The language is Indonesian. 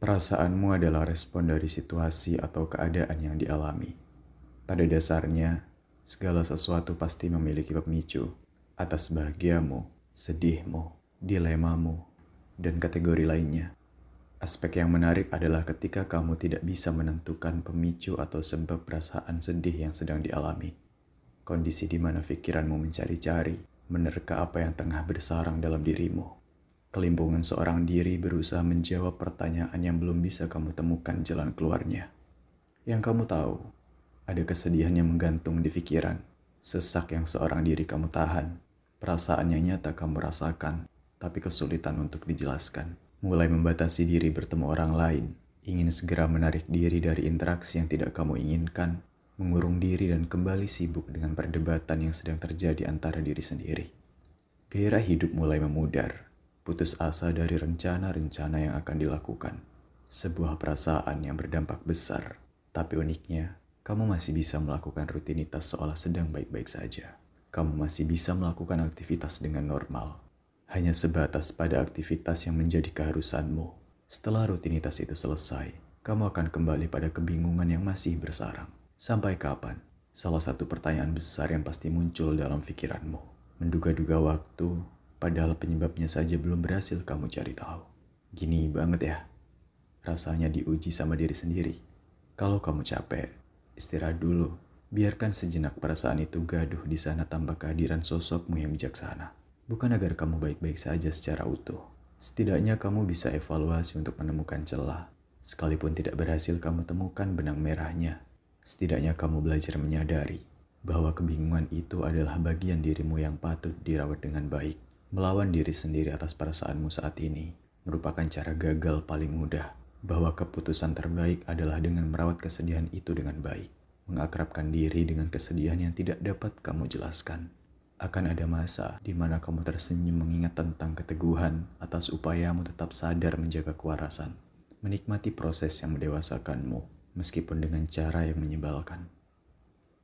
Perasaanmu adalah respon dari situasi atau keadaan yang dialami. Pada dasarnya, segala sesuatu pasti memiliki pemicu atas bahagiamu, sedihmu, dilemamu, dan kategori lainnya. Aspek yang menarik adalah ketika kamu tidak bisa menentukan pemicu atau sebab perasaan sedih yang sedang dialami. Kondisi di mana pikiranmu mencari-cari, menerka apa yang tengah bersarang dalam dirimu. Kelimpungan seorang diri berusaha menjawab pertanyaan yang belum bisa kamu temukan jalan keluarnya. Yang kamu tahu, ada kesedihan yang menggantung di pikiran, sesak yang seorang diri kamu tahan, perasaan yang nyata kamu rasakan, tapi kesulitan untuk dijelaskan. Mulai membatasi diri bertemu orang lain, ingin segera menarik diri dari interaksi yang tidak kamu inginkan, mengurung diri dan kembali sibuk dengan perdebatan yang sedang terjadi antara diri sendiri. Gairah hidup mulai memudar, putus asa dari rencana-rencana yang akan dilakukan. Sebuah perasaan yang berdampak besar, tapi uniknya, kamu masih bisa melakukan rutinitas seolah sedang baik-baik saja. Kamu masih bisa melakukan aktivitas dengan normal. Hanya sebatas pada aktivitas yang menjadi keharusanmu. Setelah rutinitas itu selesai, kamu akan kembali pada kebingungan yang masih bersarang. Sampai kapan? Salah satu pertanyaan besar yang pasti muncul dalam pikiranmu. Menduga-duga waktu, padahal penyebabnya saja belum berhasil kamu cari tahu. Gini banget ya, rasanya diuji sama diri sendiri. Kalau kamu capek, istirahat dulu. Biarkan sejenak perasaan itu gaduh di sana tanpa kehadiran sosokmu yang bijaksana. Bukan agar kamu baik-baik saja secara utuh. Setidaknya kamu bisa evaluasi untuk menemukan celah. Sekalipun tidak berhasil kamu temukan benang merahnya, setidaknya kamu belajar menyadari bahwa kebingungan itu adalah bagian dirimu yang patut dirawat dengan baik. Melawan diri sendiri atas perasaanmu saat ini merupakan cara gagal paling mudah. Bahwa keputusan terbaik adalah dengan merawat kesedihan itu dengan baik. Mengakrabkan diri dengan kesedihan yang tidak dapat kamu jelaskan. Akan ada masa di mana kamu tersenyum mengingat tentang keteguhan atas upayamu tetap sadar menjaga kewarasan, menikmati proses yang mendewasakanmu, meskipun dengan cara yang menyebalkan.